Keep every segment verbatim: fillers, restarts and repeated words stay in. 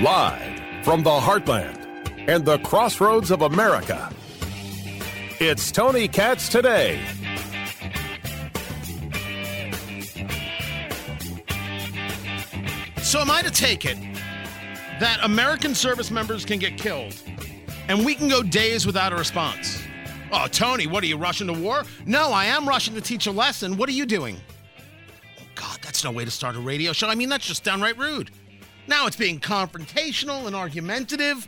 Live from the heartland and the crossroads of America, it's Tony Katz Today. So am I to take it that American service members can get killed and we can go days without a response? Oh, Tony, what are you, rushing to war? No, I am rushing to teach a lesson. What are you doing? Oh, God, that's no way to start a radio show. I mean, that's just downright rude. Now it's being confrontational and argumentative.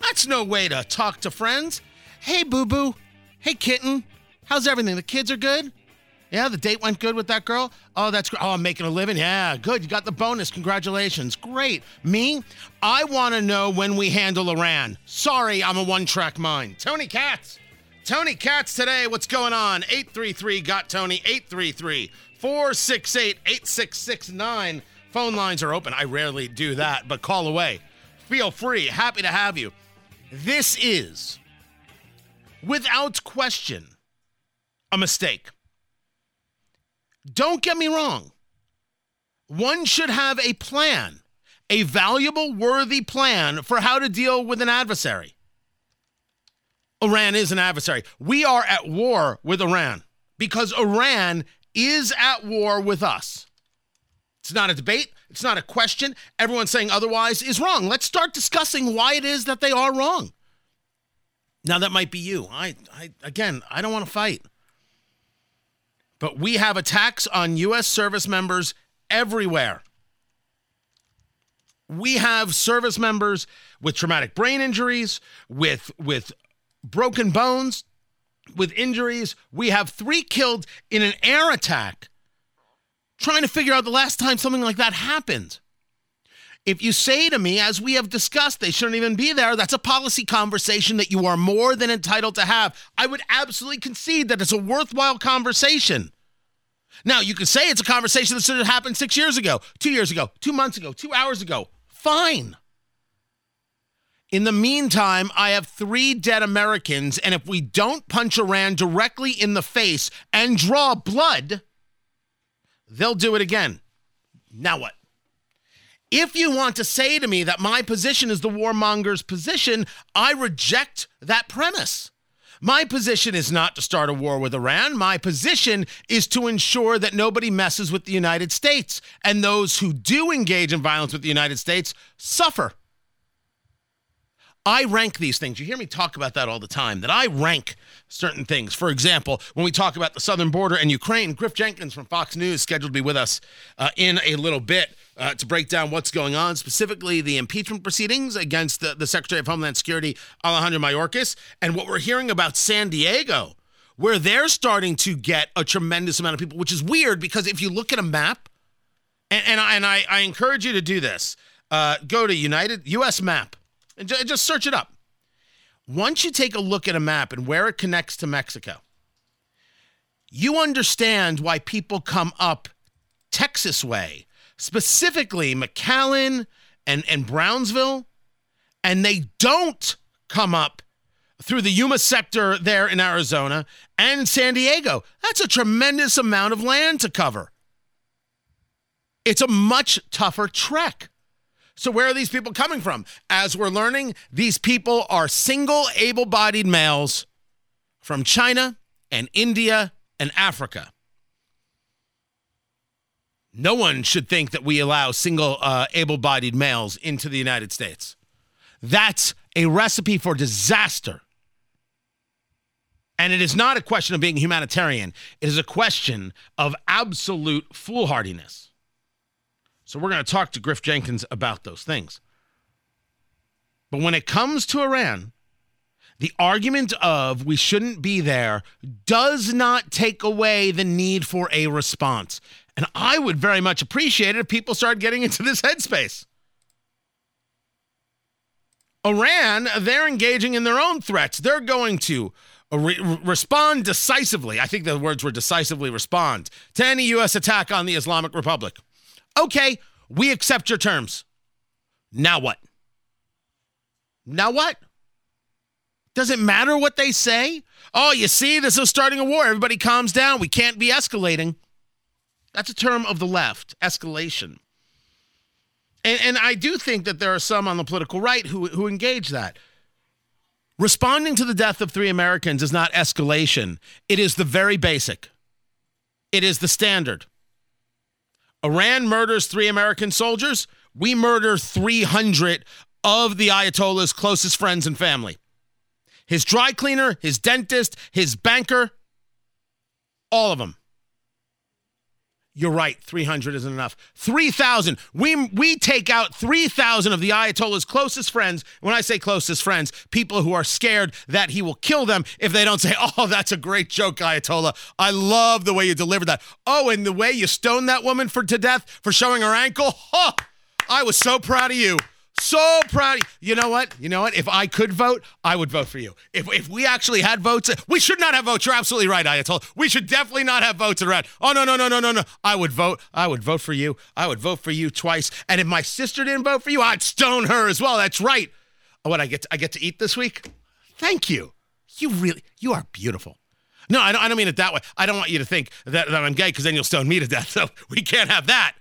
That's no way to talk to friends. Hey, boo-boo. Hey, kitten. How's everything? The kids are good? Yeah, the date went good with that girl? Oh, that's great. Oh, I'm making a living? Yeah, good. You got the bonus. Congratulations. Great. Me? I want to know when we handle Iran. Sorry, I'm a one-track mind. Tony Katz. Tony Katz Today. What's going on? eight three three, got Tony. eight three three, four six eight, eight six six nine. Phone lines are open. I rarely do that, but call away. Feel free. Happy to have you. This is, without question, a mistake. Don't get me wrong. One should have a plan, a valuable, worthy plan for how to deal with an adversary. Iran is an adversary. We are at war with Iran because Iran is at war with us. It's not a debate. It's not a question. Everyone saying otherwise is wrong. Let's start discussing why it is that they are wrong. Now, that might be you. I, I again, I don't want to fight. But we have attacks on U S service members everywhere. We have service members with traumatic brain injuries, with, with broken bones, with injuries. We have three killed in an air attack. Trying to figure out the last time something like that happened. If you say to me, as we have discussed, they shouldn't even be there, that's a policy conversation that you are more than entitled to have. I would absolutely concede that it's a worthwhile conversation. Now, you could say it's a conversation that should have happened six years ago, two years ago, two months ago, two hours ago. Fine. In the meantime, I have three dead Americans, and if we don't punch Iran directly in the face and draw blood, they'll do it again. Now what? If you want to say to me that my position is the warmonger's position, I reject that premise. My position is not to start a war with Iran. My position is to ensure that nobody messes with the United States, and those who do engage in violence with the United States suffer. I rank these things. You hear me talk about that all the time, that I rank certain things. For example, when we talk about the southern border and Ukraine, Griff Jenkins from Fox News is scheduled to be with us uh, in a little bit uh, to break down what's going on, specifically the impeachment proceedings against the, the Secretary of Homeland Security, Alejandro Mayorkas, and what we're hearing about San Diego, where they're starting to get a tremendous amount of people, which is weird because if you look at a map, and, and, I, and I, I encourage you to do this, uh, go to United U S Map. And just search it up. Once you take a look at a map and where it connects to Mexico, you understand why people come up Texas way, specifically McAllen and, and Brownsville, and they don't come up through the Yuma sector there in Arizona and San Diego. That's a tremendous amount of land to cover. It's a much tougher trek. So where are these people coming from? As we're learning, these people are single, able-bodied males from China and India and Africa. No one should think that we allow single, uh, able-bodied males into the United States. That's a recipe for disaster. And it is not a question of being humanitarian. It is a question of absolute foolhardiness. So we're going to talk to Griff Jenkins about those things. But when it comes to Iran, the argument of we shouldn't be there does not take away the need for a response. And I would very much appreciate it if people started getting into this headspace. Iran, they're engaging in their own threats. They're going to re- respond decisively. I think the words were decisively respond to any U S attack on the Islamic Republic. Okay, we accept your terms. Now what? Now what? Does it matter what they say? Oh, you see, this is starting a war. Everybody calms down. We can't be escalating. That's a term of the left, escalation. And and I do think that there are some on the political right who who engage that. Responding to the death of three Americans is not escalation. It is the very basic. It is the standard. Iran murders three American soldiers. We murder three hundred of the Ayatollah's closest friends and family. His dry cleaner, his dentist, his banker, all of them. You're right, three hundred isn't enough. three thousand. We we take out three thousand of the Ayatollah's closest friends. When I say closest friends, people who are scared that he will kill them if they don't say, oh, that's a great joke, Ayatollah. I love the way you delivered that. Oh, and the way you stoned that woman for to death for showing her ankle. Oh, I was so proud of you. So proud of you. You know what? You know what? If I could vote, I would vote for you. If if we actually had votes, we should not have votes. You're absolutely right, Ayatollah. We should definitely not have votes around. Oh, no, no, no, no, no, no. I would vote. I would vote for you. I would vote for you twice. And if my sister didn't vote for you, I'd stone her as well. That's right. What, I get to, I get to eat this week? Thank you. You really, you are beautiful. No, I don't, I don't mean it that way. I don't want you to think that, that I'm gay because then you'll stone me to death. So we can't have that.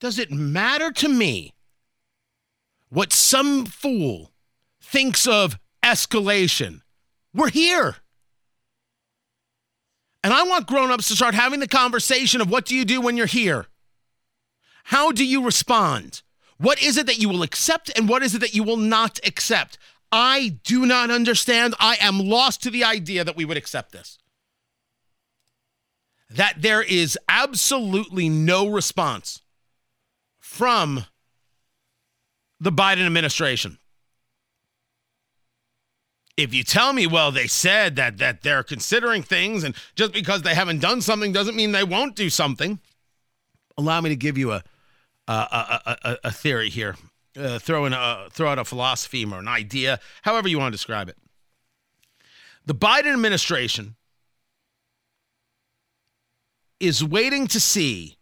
Does it matter to me what some fool thinks of escalation? We're here. And I want grown-ups to start having the conversation of what do you do when you're here? How do you respond? What is it that you will accept and what is it that you will not accept? I do not understand. I am lost to the idea that we would accept this. That there is absolutely no response from the Biden administration. If you tell me, well, they said that that they're considering things, and just because they haven't done something doesn't mean they won't do something. Allow me to give you a a, a, a, a theory here. Uh, throw in a throw out a philosophy or an idea, however you want to describe it. The Biden administration is waiting to see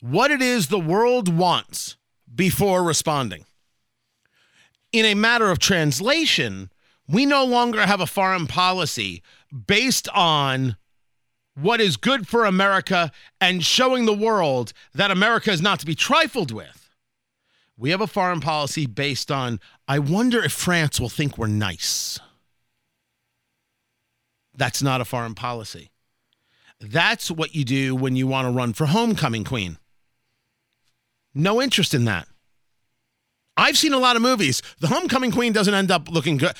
what it is the world wants before responding. In a matter of translation, we no longer have a foreign policy based on what is good for America and showing the world that America is not to be trifled with. We have a foreign policy based on, I wonder if France will think we're nice. That's not a foreign policy. That's what you do when you want to run for homecoming queen. No interest in that. I've seen a lot of movies. The homecoming queen doesn't end up looking good.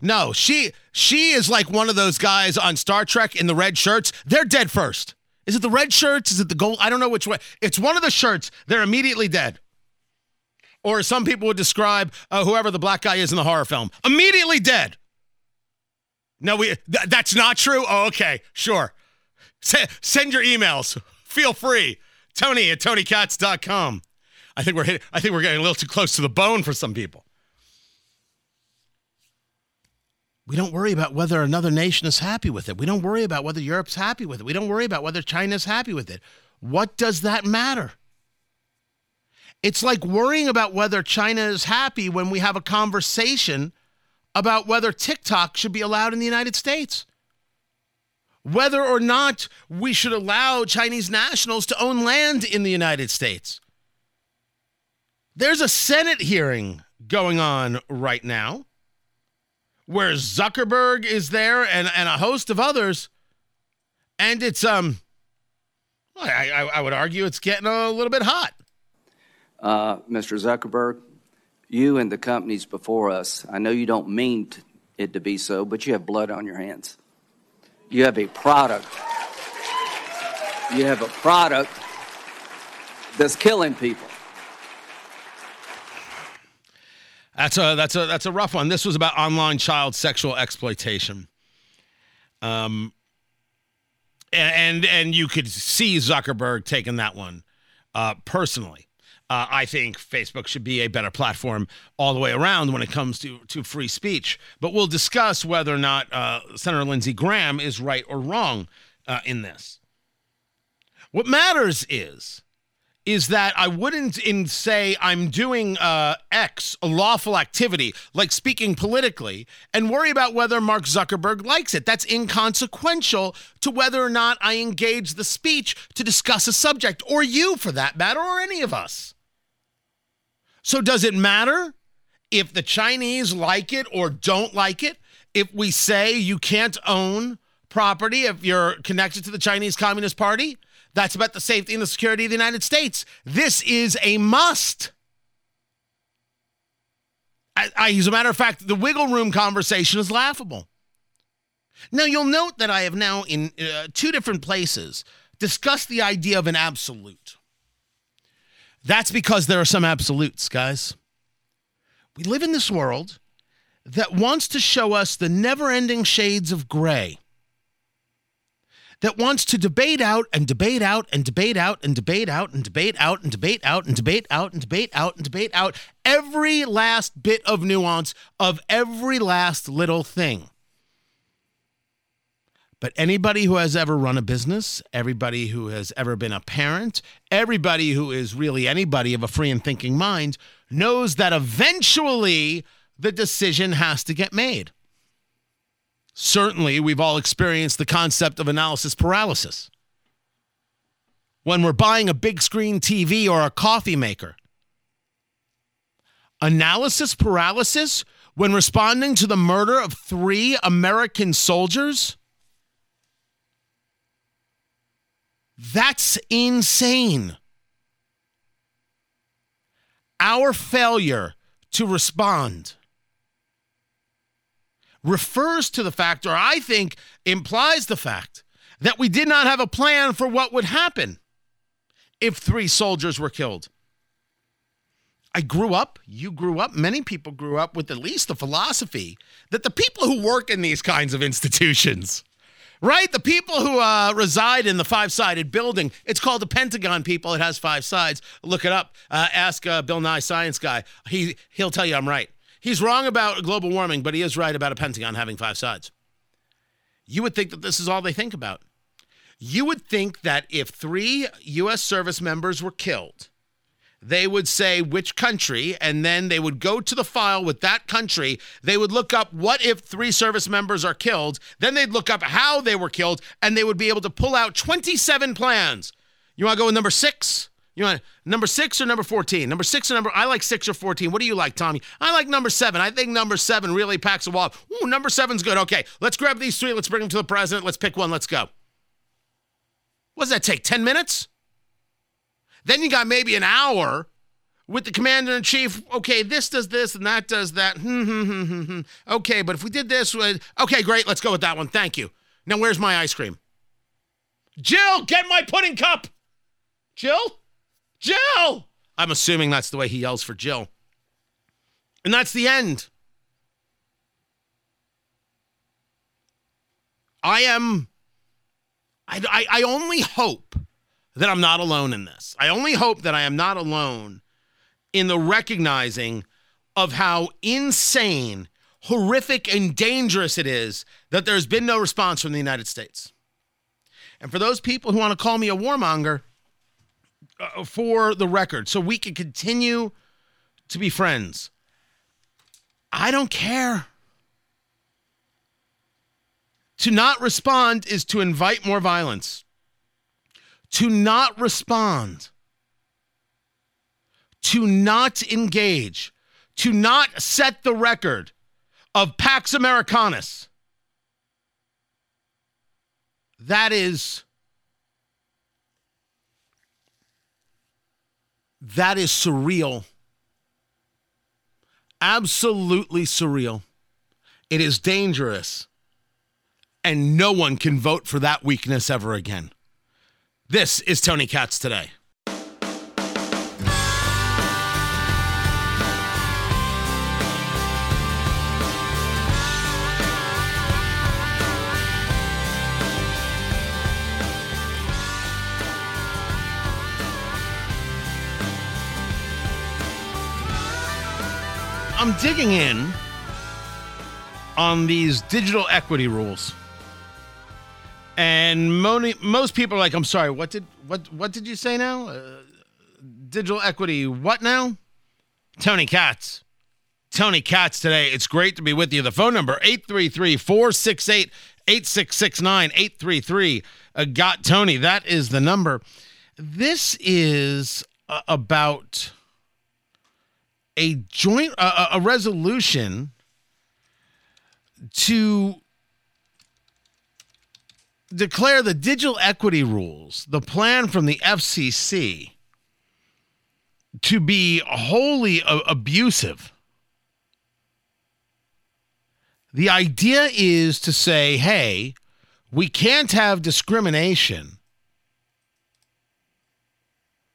No, she she is like one of those guys on Star Trek in the red shirts. They're dead first. Is it the red shirts? Is it the gold? I don't know which way. It's one of the shirts. They're immediately dead. Or as some people would describe uh, whoever the black guy is in the horror film. Immediately dead. No, we. Th- that's not true? Oh, okay, sure. S- send your emails. Feel free. Tony at tony katz dot com. I think we're hit, I think we're getting a little too close to the bone for some people. We don't worry about whether another nation is happy with it. We don't worry about whether Europe's happy with it. We don't worry about whether China's happy with it. What does that matter? It's like worrying about whether China is happy when we have a conversation about whether TikTok should be allowed in the United States. Whether or not we should allow Chinese nationals to own land in the United States. There's a Senate hearing going on right now where Zuckerberg is there and, and a host of others. And it's, um, I, I, I would argue it's getting a little bit hot. Uh, Mister Zuckerberg, you and the companies before us, I know you don't mean it to be so, but you have blood on your hands. You have a product. You have a product that's killing people. That's a that's a that's a rough one. This was about online child sexual exploitation. Um, and and you could see Zuckerberg taking that one uh, personally. Uh, I think Facebook should be a better platform all the way around when it comes to, to free speech. But we'll discuss whether or not uh, Senator Lindsey Graham is right or wrong uh, in this. What matters is, is that I wouldn't in say I'm doing uh, X, a lawful activity, like speaking politically, and worry about whether Mark Zuckerberg likes it. That's inconsequential to whether or not I engage the speech to discuss a subject, or you for that matter, or any of us. So does it matter if the Chinese like it or don't like it? If we say you can't own property if you're connected to the Chinese Communist Party? That's about the safety and the security of the United States. This is a must. I, I, as a matter of fact, the wiggle room conversation is laughable. Now, you'll note that I have now in uh, two different places discussed the idea of an absolute. That's because there are some absolutes, guys. We live in this world that wants to show us the never-ending shades of gray, that wants to debate out and debate out and debate out and debate out and debate out and debate out and debate out and debate out and debate out every last bit of nuance of every last little thing. But anybody who has ever run a business, everybody who has ever been a parent, everybody who is really anybody of a free and thinking mind knows that eventually the decision has to get made. Certainly, we've all experienced the concept of analysis paralysis. When we're buying a big screen T V or a coffee maker, analysis paralysis when responding to the murder of three American soldiers? That's insane. Our failure to respond refers to the fact, or I think implies the fact, that we did not have a plan for what would happen if three soldiers were killed. I grew up, you grew up, many people grew up with at least the philosophy that the people who work in these kinds of institutions, right? The people who uh, reside in the five-sided building. It's called the Pentagon, people. It has five sides. Look it up. Uh, ask uh, Bill Nye, science guy. He, he'll tell you I'm right. He's wrong about global warming, but he is right about a Pentagon having five sides. You would think that this is all they think about. You would think that if three U S service members were killed, they would say which country, and then they would go to the file with that country. They would look up what if three service members are killed. Then they'd look up how they were killed, and they would be able to pull out twenty-seven plans. You want to go with number six? You want number six or number fourteen? Number six or number, I like six or fourteen. What do you like, Tommy? I like number seven. I think number seven really packs a wallop. Ooh, number seven's good. Okay, let's grab these three. Let's bring them to the president. Let's pick one. Let's go. What does that take, ten minutes? Then you got maybe an hour with the commander-in-chief. Okay, this does this and that does that. Okay, but if we did this, okay, great. Let's go with that one. Thank you. Now, where's my ice cream? Jill, get my pudding cup. Jill? Jill! I'm assuming that's the way he yells for Jill. And that's the end. I am, I, I, I only hope that I'm not alone in this. I only hope that I am not alone in the recognizing of how insane, horrific, and dangerous it is that there's been no response from the United States. And for those people who want to call me a warmonger, Uh, for the record, so we can continue to be friends. I don't care. To not respond is to invite more violence. To not respond, to not engage, to not set the record of Pax Americanus. That is That is surreal. Absolutely surreal. It is dangerous. And no one can vote for that weakness ever again. This is Tony Katz Today. I'm digging in on these digital equity rules. And moni- most people are like, I'm sorry, what did what what did you say now? Uh, digital equity. What now? Tony Katz. Tony Katz Today. It's great to be with you. The phone number, eight three three, four six eight, eight six six nine, eight three three, got Tony. That is the number. This is uh, about a joint, uh, a resolution to declare the digital equity rules, the plan from the F C C, to be wholly uh, abusive. The idea is to say, hey, we can't have discrimination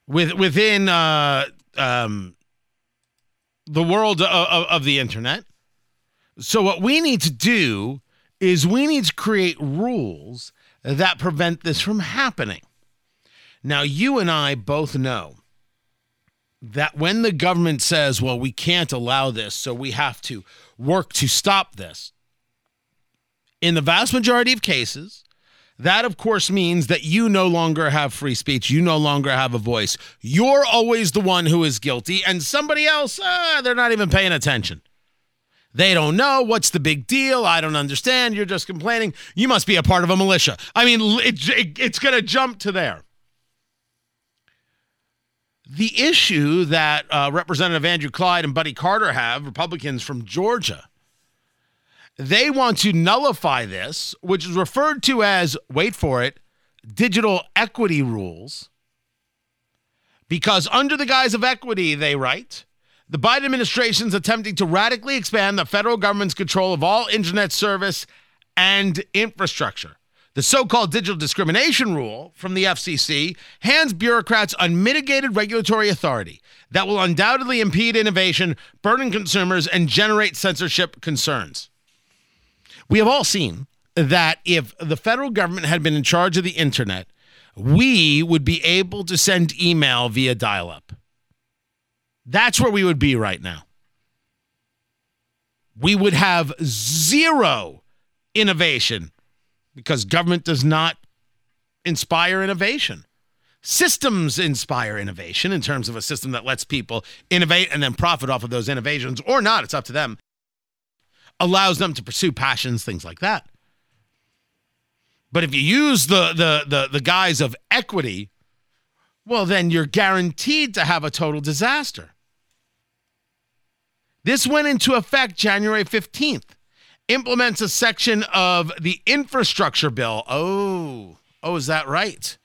with, within uh, um, the world of, of the internet. So what we need to do is we need to create rules that prevent this from happening. Now, you and I both know that when the government says, well, we can't allow this, so we have to work to stop this, in the vast majority of cases, that, of course, means that you no longer have free speech. You no longer have a voice. You're always the one who is guilty, and somebody else, ah, they're not even paying attention. They don't know. What's the big deal? I don't understand. You're just complaining. You must be a part of a militia. I mean, it, it, it's going to jump to there. The issue that uh, Representative Andrew Clyde and Buddy Carter have, Republicans from Georgia, they want to nullify this, which is referred to as, wait for it, digital equity rules, because under the guise of equity, they write, the Biden administration's attempting to radically expand the federal government's control of all internet service and infrastructure. The so-called digital discrimination rule from the F C C hands bureaucrats unmitigated regulatory authority that will undoubtedly impede innovation, burden consumers, and generate censorship concerns. We have all seen that if the federal government had been in charge of the internet, we would be able to send email via dial-up. That's where we would be right now. We would have zero innovation, because government does not inspire innovation. Systems inspire innovation in terms of a system that lets people innovate and then profit off of those innovations, or not, it's up to them. Allows them to pursue passions, things like that. But if you use the, the, the, the guise of equity, well, then you're guaranteed to have a total disaster. This went into effect January fifteenth. Implements a section of the infrastructure bill. Oh, oh, is that right?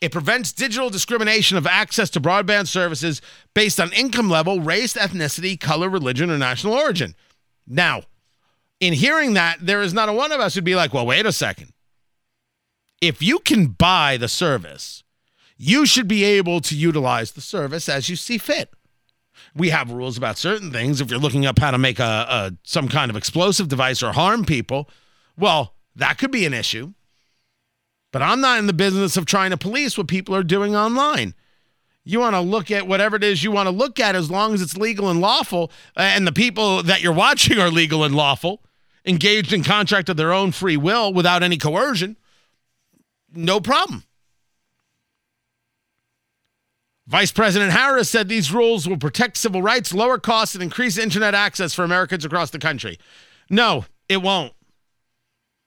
It prevents digital discrimination of access to broadband services based on income level, race, ethnicity, color, religion, or national origin. Now, in hearing that, there is not a one of us who'd be like, well, wait a second. If you can buy the service, you should be able to utilize the service as you see fit. We have rules about certain things. If you're looking up how to make a, a some kind of explosive device or harm people, well, that could be an issue. But I'm not in the business of trying to police what people are doing online. You want to look at whatever it is you want to look at, as long as it's legal and lawful, and the people that you're watching are legal and lawful, engaged in contract of their own free will without any coercion, no problem. Vice President Harris said these rules will protect civil rights, lower costs, and increase internet access for Americans across the country. No, it won't.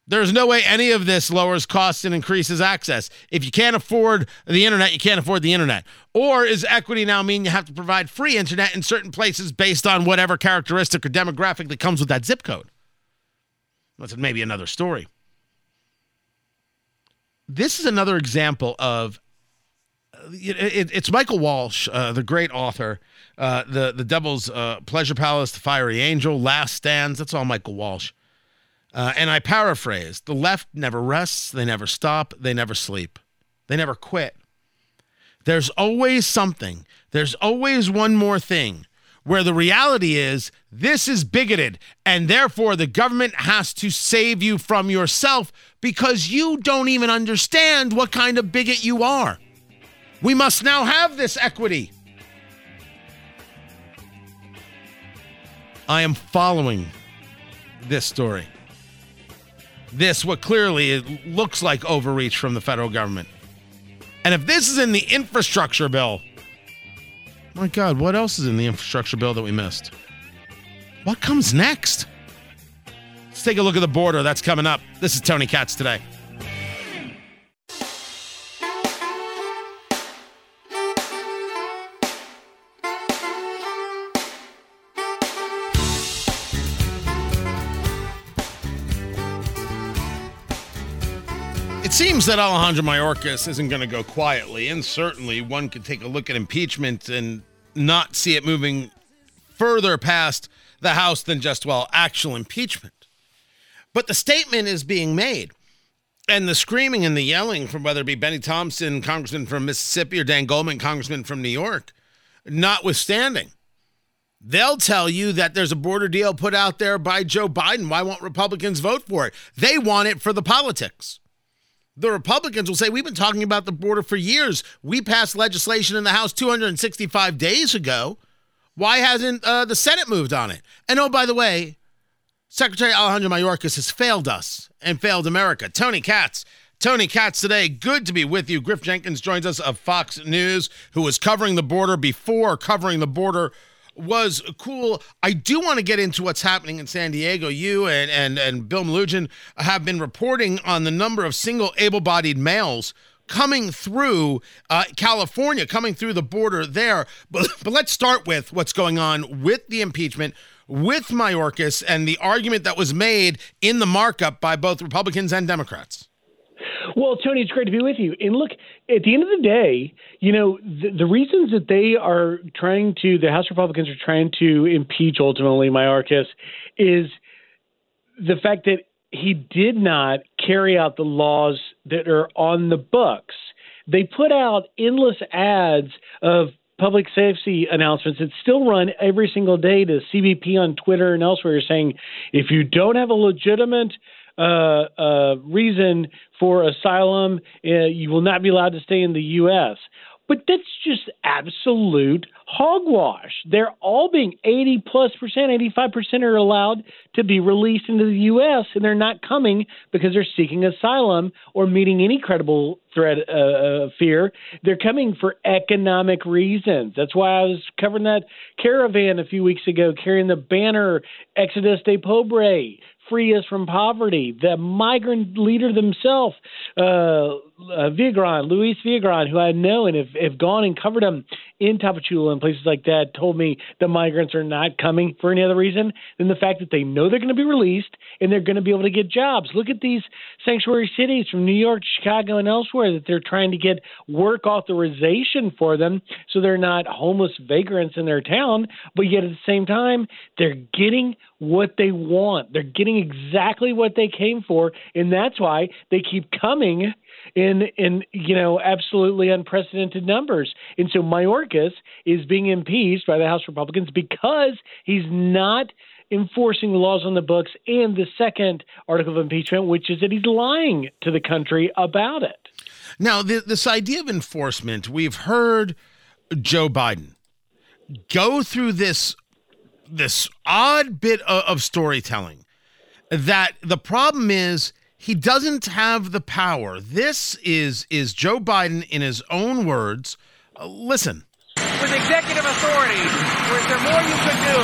There's no way any of this lowers costs and increases access. If you can't afford the internet, you can't afford the internet. Or is equity now mean you have to provide free internet in certain places based on whatever characteristic or demographic that comes with that zip code? That's maybe another story. This is another example of It, it, it's Michael Walsh, uh, the great author, uh, the, the Devil's uh, Pleasure Palace, The Fiery Angel, Last Stands. That's all Michael Walsh. Uh, and I paraphrase, the left never rests. They never stop. They never sleep. They never quit. There's always something. There's always one more thing, where the reality is this is bigoted, and therefore the government has to save you from yourself, because you don't even understand what kind of bigot you are. We must now have this equity. I am following this story. This, what clearly it looks like overreach from the federal government. And if this is in the infrastructure bill, My God, what else is in the infrastructure bill that we missed? What comes next? Let's take a look at the border. That's coming up. This is Tony Katz Today. It seems that Alejandro Mayorkas isn't going to go quietly, and certainly one could take a look at impeachment and not see it moving further past the House than just, well, actual impeachment. But the statement is being made, and the screaming and the yelling from whether it be Benny Thompson, Congressman from Mississippi, or Dan Goldman, Congressman from New York, notwithstanding, they'll tell you that there's a border deal put out there by Joe Biden. Why won't Republicans vote for it? They want it for the politics. The Republicans will say, we've been talking about the border for years. We passed legislation in the House two hundred sixty-five days ago. Why hasn't uh, the Senate moved on it? And oh, by the way, Secretary Alejandro Mayorkas has failed us and failed America. Tony Katz. Tony Katz Today. Good to be with you. Griff Jenkins joins us of Fox News, who was covering the border before covering the border was cool. I do want to get into what's happening in San Diego. You and, and, and Bill Melugin have been reporting on the number of single able-bodied males coming through uh, California, coming through the border there. But, but let's start with what's going on with the impeachment, with Mayorkas, and the argument that was made in the markup by both Republicans and Democrats. Well, Tony, it's great to be with you. And look, at the end of the day, you know, the, the reasons that they are trying to, the House Republicans are trying to impeach ultimately Mayorkas is the fact that he did not carry out the laws that are on the books. They put out endless ads of public safety announcements that still run every single day. The C B P on Twitter and elsewhere is saying, if you don't have a legitimate Uh, uh, reason for asylum, uh, you will not be allowed to stay in the U S. But that's just absolute hogwash. They're all being eighty plus percent, eighty-five percent are allowed to be released into the U S, and they're not coming because they're seeking asylum or meeting any credible threat of uh, fear. They're coming for economic reasons. That's why I was covering that caravan a few weeks ago, carrying the banner, Exodus de Pobre, free us from poverty. The migrant leader themselves, uh, uh, Villagran, Luis Villagran, who I know and have, have gone and covered him in Tapachula and places like that, told me the migrants are not coming for any other reason than the fact that they know they're going to be released and they're going to be able to get jobs. Look at these sanctuary cities from New York, Chicago, and elsewhere that they're trying to get work authorization for them so they're not homeless vagrants in their town, but yet at the same time, they're getting what they want. They're getting exactly what they came for, and that's why they keep coming in, in you know, absolutely unprecedented numbers. And so Mayorkas is being impeached by the House Republicans because he's not enforcing the laws on the books and the second article of impeachment, which is that he's lying to the country about it. Now, th- this idea of enforcement, we've heard Joe Biden go through this, this odd bit of, of storytelling that the problem is he doesn't have the power. This is is Joe Biden in his own words. Uh, listen. With executive authority, was there more you could do?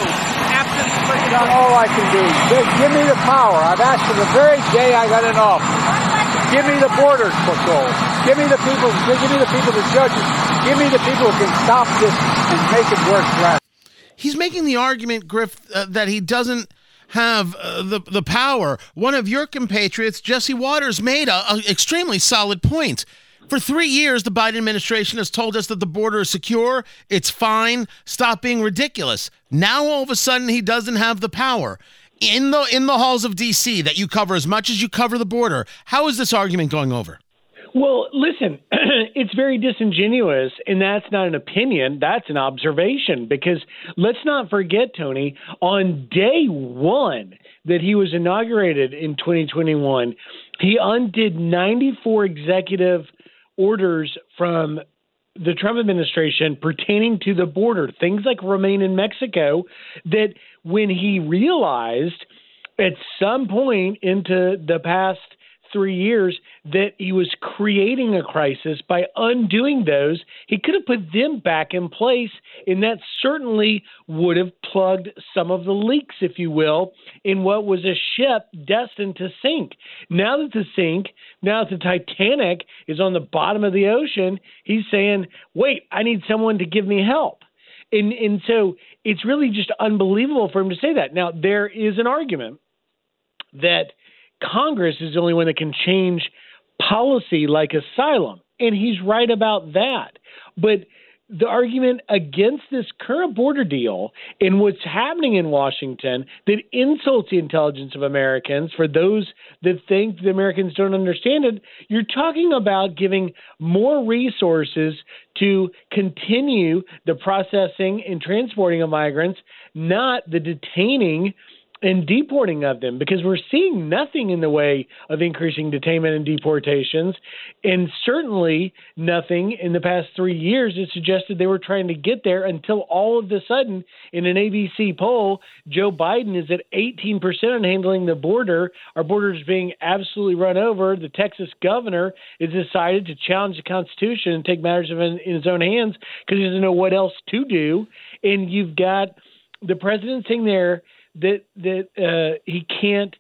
Absent legislation. Not all I can do. Just give me the power. I've asked for the very day I got in office. Give me the border patrol. Give me the people. Give me the people, the judges. Give me the people who can stop this and make it work right. He's making the argument, Griff, uh, that he doesn't have uh, the the power. One of your compatriots, Jesse Waters, made an extremely solid point. For three years, the Biden administration has told us that the border is secure, it's fine, stop being ridiculous. Now, all of a sudden, he doesn't have the power. In the, in the halls of D C that you cover as much as you cover the border, how is this argument going over? Well, listen, it's very disingenuous, and that's not an opinion. That's an observation, because let's not forget, Tony, on day one that he was inaugurated in twenty twenty-one, he undid ninety-four executive orders from the Trump administration pertaining to the border, things like Remain in Mexico, that when he realized at some point into the past three years that he was creating a crisis by undoing those. He could have put them back in place, and that certainly would have plugged some of the leaks, if you will, in what was a ship destined to sink. Now that the sink, now that the Titanic is on the bottom of the ocean, he's saying, wait, I need someone to give me help. And, and so it's really just unbelievable for him to say that. Now, there is an argument that Congress is the only one that can change policy like asylum, and he's right about that. But the argument against this current border deal and what's happening in Washington that insults the intelligence of Americans, for those that think the Americans don't understand it, you're talking about giving more resources to continue the processing and transporting of migrants, not the detaining and deporting of them, because we're seeing nothing in the way of increasing detainment and deportations, and certainly nothing in the past three years that suggested they were trying to get there, until all of a sudden, in an A B C poll, Joe Biden is at eighteen percent on handling the border. Our border is being absolutely run over. The Texas governor has decided to challenge the Constitution and take matters in, in his own hands because he doesn't know what else to do. And you've got the president sitting there that that uh, he can't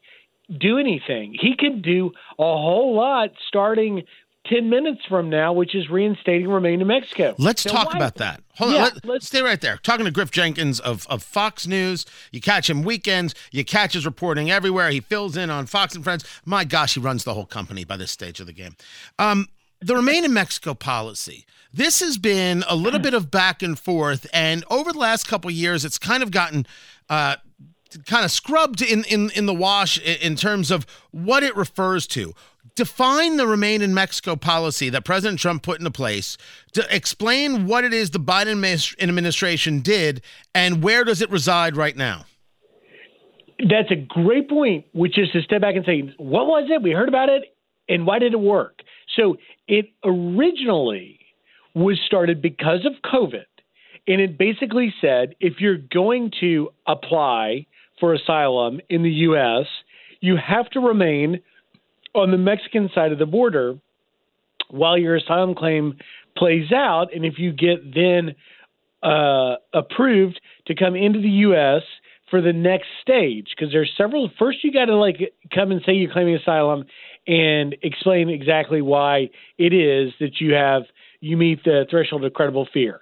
do anything. He could do a whole lot starting ten minutes from now, which is reinstating Remain in Mexico. Let's so talk why? about that. Hold yeah, on. Let, let's stay right there. Talking to Griff Jenkins of, of Fox News. You catch him weekends. You catch his reporting everywhere. He fills in on Fox and Friends. My gosh, he runs the whole company by this stage of the game. Um, the Remain in Mexico policy. This has been a little bit of back and forth, and over the last couple of years, it's kind of gotten uh, – kind of scrubbed in, in, in the wash in terms of what it refers to. Define the Remain in Mexico policy that President Trump put into place. To explain what it is the Biden administration did, and where does it reside right now? That's a great point, which is to step back and say, what was it? We heard about it, and why did it work? So it originally was started because of COVID, and it basically said if you're going to apply for asylum in the U S, you have to remain on the Mexican side of the border while your asylum claim plays out. And if you get then uh, approved to come into the U S for the next stage, because there's several. First, you got to like come and say you're claiming asylum and explain exactly why it is that you have you meet the threshold of credible fear.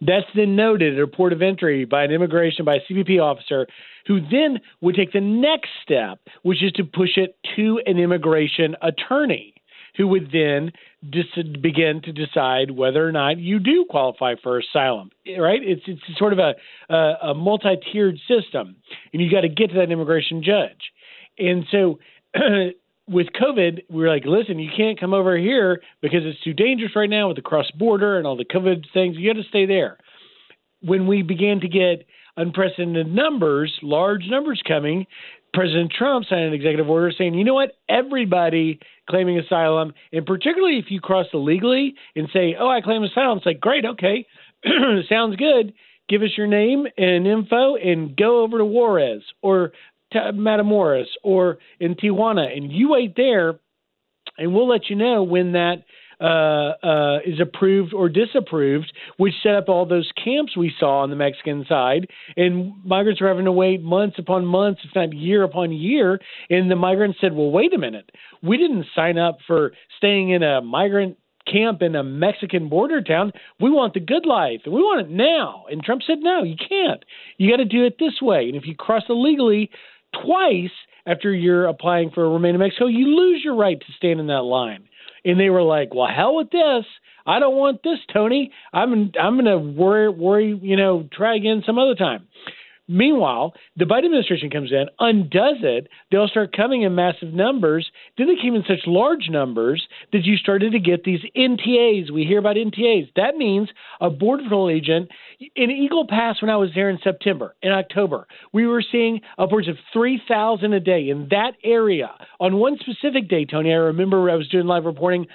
That's then noted at a port of entry by an immigration, by a C B P officer, who then would take the next step, which is to push it to an immigration attorney, who would then dis- begin to decide whether or not you do qualify for asylum, right? It's it's sort of a, a, a multi-tiered system, and you got to get to that immigration judge. And so with COVID, we were like, listen, you can't come over here because it's too dangerous right now with the cross-border and all the COVID things. You got to stay there. When we began to get unprecedented numbers, large numbers coming, President Trump signed an executive order saying, you know what, everybody claiming asylum, and particularly if you cross illegally and say, oh, I claim asylum, it's like, great, okay, sounds good. Give us your name and info and go over to Juarez or Matamoros or in Tijuana, and you wait there, and we'll let you know when that uh, uh, is approved or disapproved, which set up all those camps we saw on the Mexican side, and migrants were having to wait months upon months, if not year upon year, and the migrants said, well, wait a minute, we didn't sign up for staying in a migrant camp in a Mexican border town. We want the good life, and we want it now. And Trump said, no, you can't. You got to do it this way, and if you cross illegally twice after you're applying for Remain in Mexico, you lose your right to stand in that line. And they were like, well, hell with this. I don't want this, Tony. I'm I'm going to worry, worry, you know, try again some other time. Meanwhile, the Biden administration comes in, undoes it. They'll start coming in massive numbers. Then they came in such large numbers that you started to get these N T As. We hear about N T As. That means a border patrol agent. In Eagle Pass, when I was there in September, in October, we were seeing upwards of three thousand a day in that area. On one specific day, Tony, I remember I was doing live reporting.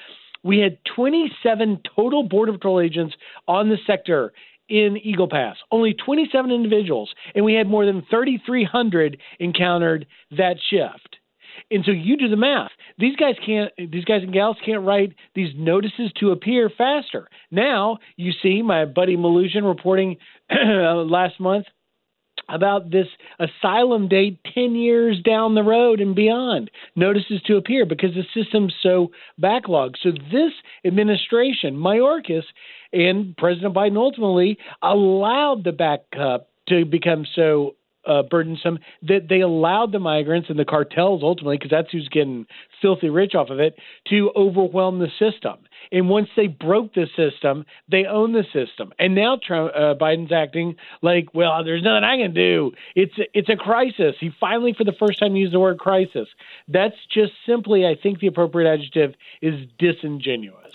We had twenty-seven total border patrol agents on the sector in Eagle Pass, only twenty-seven individuals, and we had more than thirty-three hundred encountered that shift. And so you do the math. These guys can't, these guys and gals can't write these notices to appear faster. Now you see my buddy Melugin reporting last month about this asylum date ten years down the road and beyond, notices to appear, because the system's so backlogged. So this administration, Mayorkas and President Biden ultimately, allowed the backup to become so uh, burdensome that they allowed the migrants and the cartels ultimately, because that's who's getting filthy rich off of it, to overwhelm the system. And once they broke the system, they own the system. And now Trump, uh, Biden's acting like, well, there's nothing I can do. It's a, it's a crisis. He finally, for the first time, used the word crisis. That's just simply, I think the appropriate adjective is disingenuous.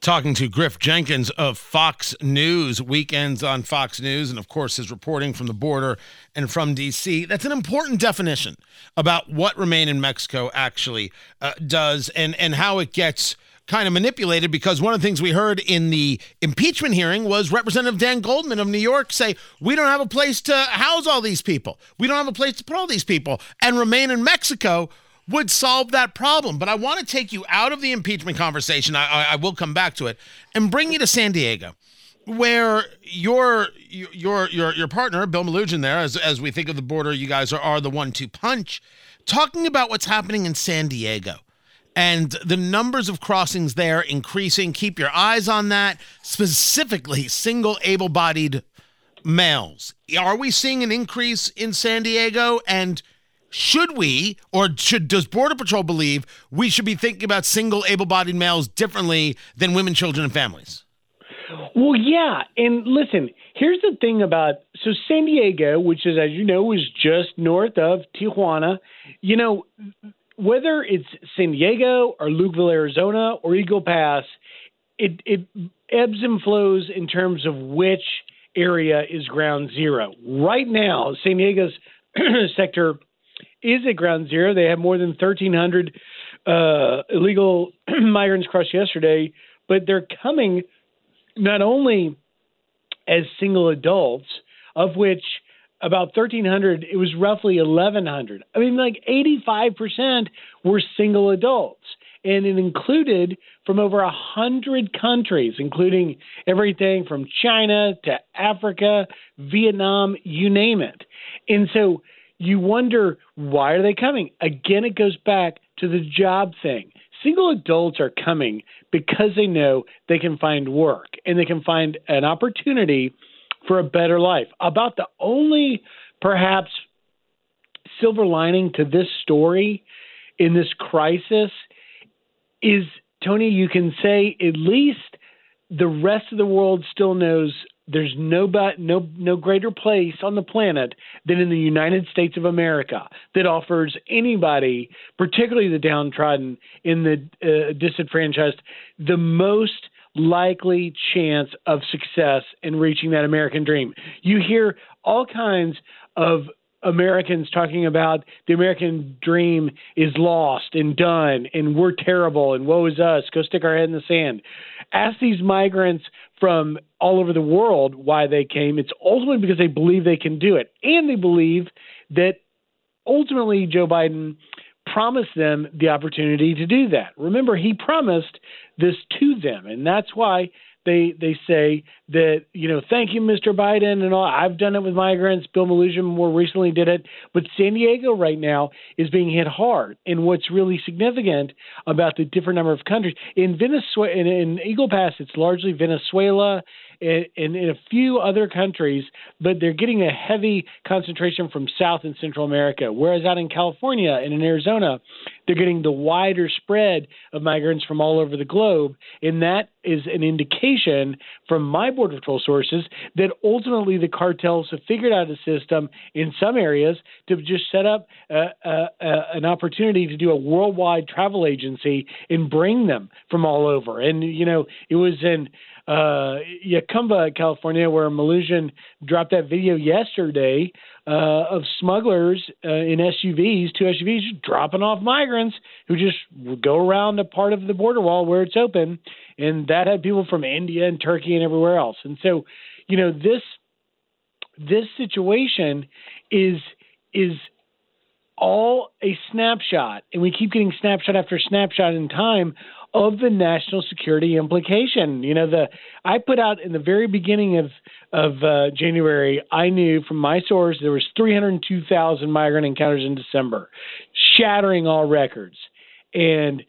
Talking to Griff Jenkins of Fox News, weekends on Fox News, and of course his reporting from the border and from D C. That's an important definition about what Remain in Mexico actually uh, does and, and how it gets kind of manipulated, because one of the things we heard in the impeachment hearing was Representative Dan Goldman of New York say, we don't have a place to house all these people. We don't have a place to put all these people. And Remain in Mexico would solve that problem. But I want to take you out of the impeachment conversation. I, I, I will come back to it and bring you to San Diego, where your your your your partner, Bill Melugin, there, as, as we think of the border, you guys are, are the one two punch, talking about what's happening in San Diego. And the numbers of crossings there increasing. Keep your eyes on that, specifically single able-bodied males. Are we seeing an increase in San Diego? And should we, or should does Border Patrol believe we should be thinking about single able-bodied males differently than women, children, and families? Well, yeah. And listen, here's the thing about so San Diego, which is, as you know, is just north of Tijuana, you know, whether it's San Diego or Lukeville, Arizona, or Eagle Pass, it, it ebbs and flows in terms of which area is ground zero. Right now, San Diego's sector is at ground zero. They had more than thirteen hundred uh, illegal migrants cross yesterday, but they're coming not only as single adults, of which about thirteen hundred, it was roughly eleven hundred. I mean, like eighty-five percent were single adults. And it included from over one hundred countries, including everything from China to Africa, Vietnam, you name it. And so you wonder, why are they coming? Again, it goes back to the job thing. Single adults are coming because they know they can find work and they can find an opportunity for a better life. About the only, perhaps, silver lining to this story in this crisis is, Tony, you can say at least the rest of the world still knows there's no no no greater place on the planet than in the United States of America that offers anybody, particularly the downtrodden and the uh, disenfranchised, the most likely chance of success in reaching that American dream. You hear all kinds of Americans talking about the American dream is lost and done and we're terrible and woe is us, go stick our head in the sand. Ask these migrants from all over the world why they came. It's ultimately because they believe they can do it. And they believe that ultimately Joe Biden promised them the opportunity to do that. Remember, he promised this to them, and that's why they they say that, you know, thank you, Mister Biden, and all. I've done it with migrants. Bill Melugin more recently did it. But San Diego right now is being hit hard. And what's really significant about the different number of countries, in Venezuela, in, in Eagle Pass, it's largely Venezuela and in, in a few other countries, but they're getting a heavy concentration from South and Central America, whereas out in California and in Arizona, they're getting the wider spread of migrants from all over the globe, and that is an indication from my Border Patrol sources that ultimately the cartels have figured out a system in some areas to just set up uh, uh, uh, an opportunity to do a worldwide travel agency and bring them from all over. And, you know, it was in uh, Yacumba, California, where Melugin dropped that video yesterday uh, of smugglers uh, in S U Vs, two S U Vs, dropping off migrants who just go around a part of the border wall where it's open. And that had people from India and Turkey and everywhere else. And so, you know, this this situation is is all a snapshot, and we keep getting snapshot after snapshot in time of the national security implication. You know, the I put out in the very beginning of of uh, January, I knew from my source there was three hundred two thousand migrant encounters in December, shattering all records. And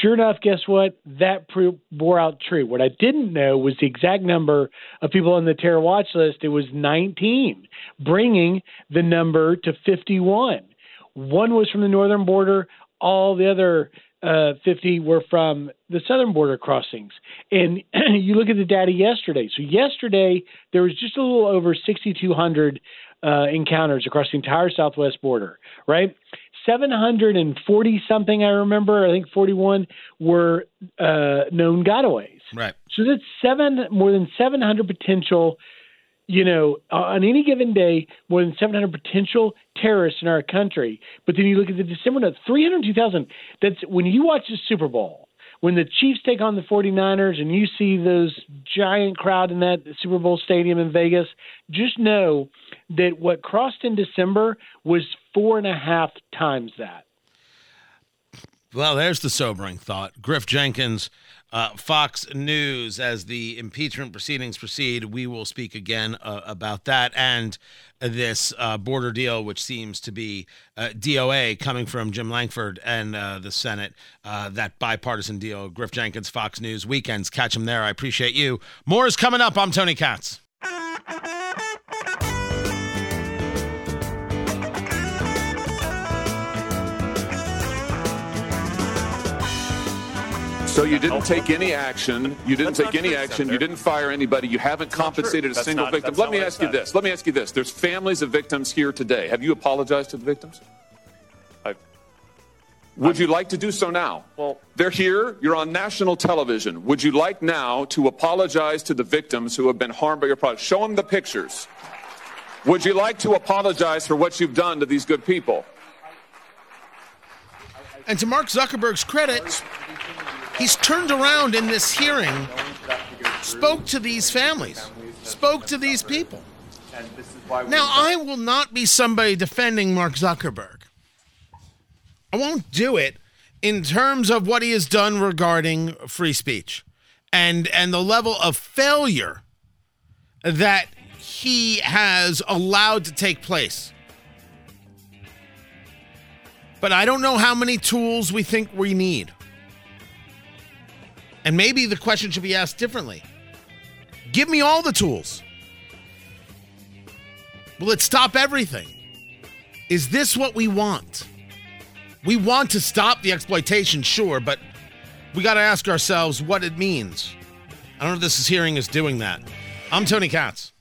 sure enough, guess what? That pre- bore out true. What I didn't know was the exact number of people on the terror watch list. It was nineteen, bringing the number to fifty-one. One was from the northern border. All the other uh, fifty were from the southern border crossings. And you look at the data yesterday. So yesterday, there was just a little over sixty-two hundred uh, encounters across the entire southwest border, right? seven hundred forty-something, I remember, I think forty-one, were uh, known gotaways. Right. So that's seven more than seven hundred potential, you know, on any given day, more than seven hundred potential terrorists in our country. But then you look at the December note, three hundred two thousand. That's when you watch the Super Bowl, when the Chiefs take on the forty-niners and you see those giant crowd in that Super Bowl stadium in Vegas, just know that what crossed in December was four and a half times that. Well, there's the sobering thought. Griff Jenkins, Uh, Fox News. As the impeachment proceedings proceed, we will speak again uh, about that and this uh, border deal, which seems to be uh, D O A coming from Jim Lankford and uh, the Senate, uh, that bipartisan deal. Griff Jenkins, Fox News, weekends. Catch him there. I appreciate you. More is coming up. I'm Tony Katz. So you didn't take any action. You didn't take any action. You didn't fire anybody. You haven't compensated a single victim. Let me ask you this. Let me ask you this. There's families of victims here today. Have you apologized to the victims? Would you like to do so now? Well, they're here. You're on national television. Would you like now to apologize to the victims who have been harmed by your product? Show them the pictures. Would you like to apologize for what you've done to these good people? And to Mark Zuckerberg's credit, he's turned around in this hearing, spoke to these families, spoke to these people. Now, I will not be somebody defending Mark Zuckerberg. I won't do it in terms of what he has done regarding free speech and, and the level of failure that he has allowed to take place. But I don't know how many tools we think we need. And maybe the question should be asked differently. Give me all the tools. Will it stop everything? Is this what we want? We want to stop the exploitation, sure, but we got to ask ourselves what it means. I don't know if this hearing is doing that. I'm Tony Katz.